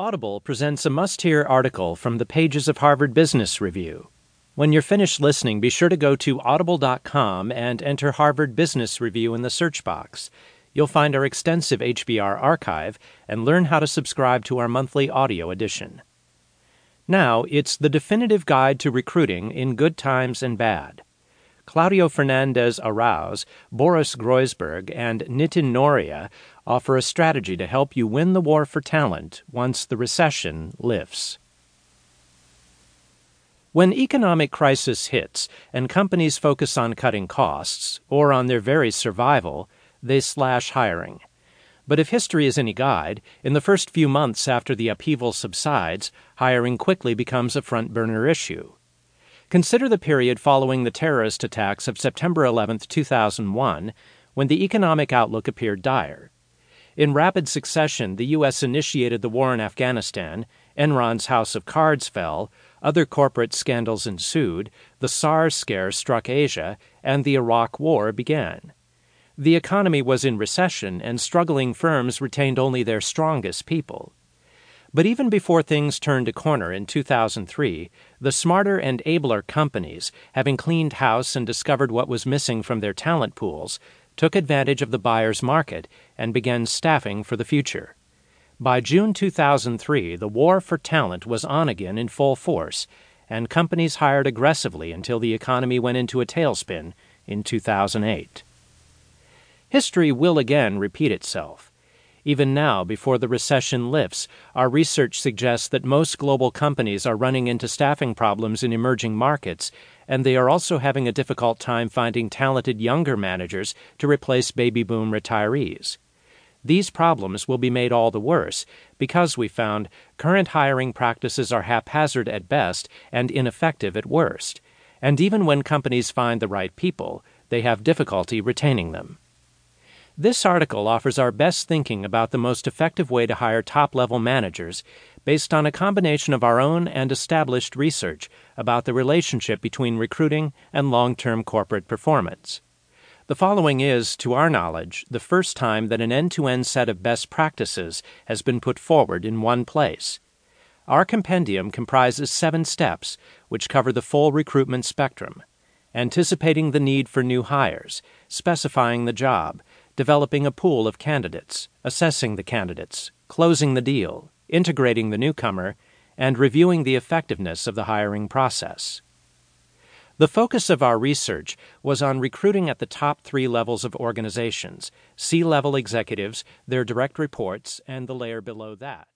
Audible presents a must-hear article from the pages of Harvard Business Review. When you're finished listening, be sure to go to audible.com and enter Harvard Business Review in the search box. You'll find our extensive HBR archive and learn how to subscribe to our monthly audio edition. Now, it's the definitive guide to recruiting in good times and bad. Claudio Fernandez-Araoz, Boris Groysberg, and Nitin Nohria offer a strategy to help you win the war for talent once the recession lifts. When economic crisis hits and companies focus on cutting costs or on their very survival, they slash hiring. But if history is any guide, in the first few months after the upheaval subsides, hiring quickly becomes a front-burner issue. Consider the period following the terrorist attacks of September 11, 2001, when the economic outlook appeared dire. In rapid succession, the U.S. initiated the war in Afghanistan, Enron's house of cards fell, other corporate scandals ensued, the SARS scare struck Asia, and the Iraq War began. The economy was in recession, and struggling firms retained only their strongest people. But even before things turned a corner in 2003, the smarter and abler companies, having cleaned house and discovered what was missing from their talent pools, took advantage of the buyer's market and began staffing for the future. By June 2003, the war for talent was on again in full force, and companies hired aggressively until the economy went into a tailspin in 2008. History will again repeat itself. Even now, before the recession lifts, our research suggests that most global companies are running into staffing problems in emerging markets, and they are also having a difficult time finding talented younger managers to replace baby boom retirees. These problems will be made all the worse because, we found, current hiring practices are haphazard at best and ineffective at worst, and even when companies find the right people, they have difficulty retaining them. This article offers our best thinking about the most effective way to hire top-level managers based on a combination of our own and established research about the relationship between recruiting and long-term corporate performance. The following is, to our knowledge, the first time that an end-to-end set of best practices has been put forward in one place. Our compendium comprises 7 steps, which cover the full recruitment spectrum: anticipating the need for new hires, specifying the job, developing a pool of candidates, assessing the candidates, closing the deal, integrating the newcomer, and reviewing the effectiveness of the hiring process. The focus of our research was on recruiting at the top 3 levels of organizations: C-level executives, their direct reports, and the layer below that.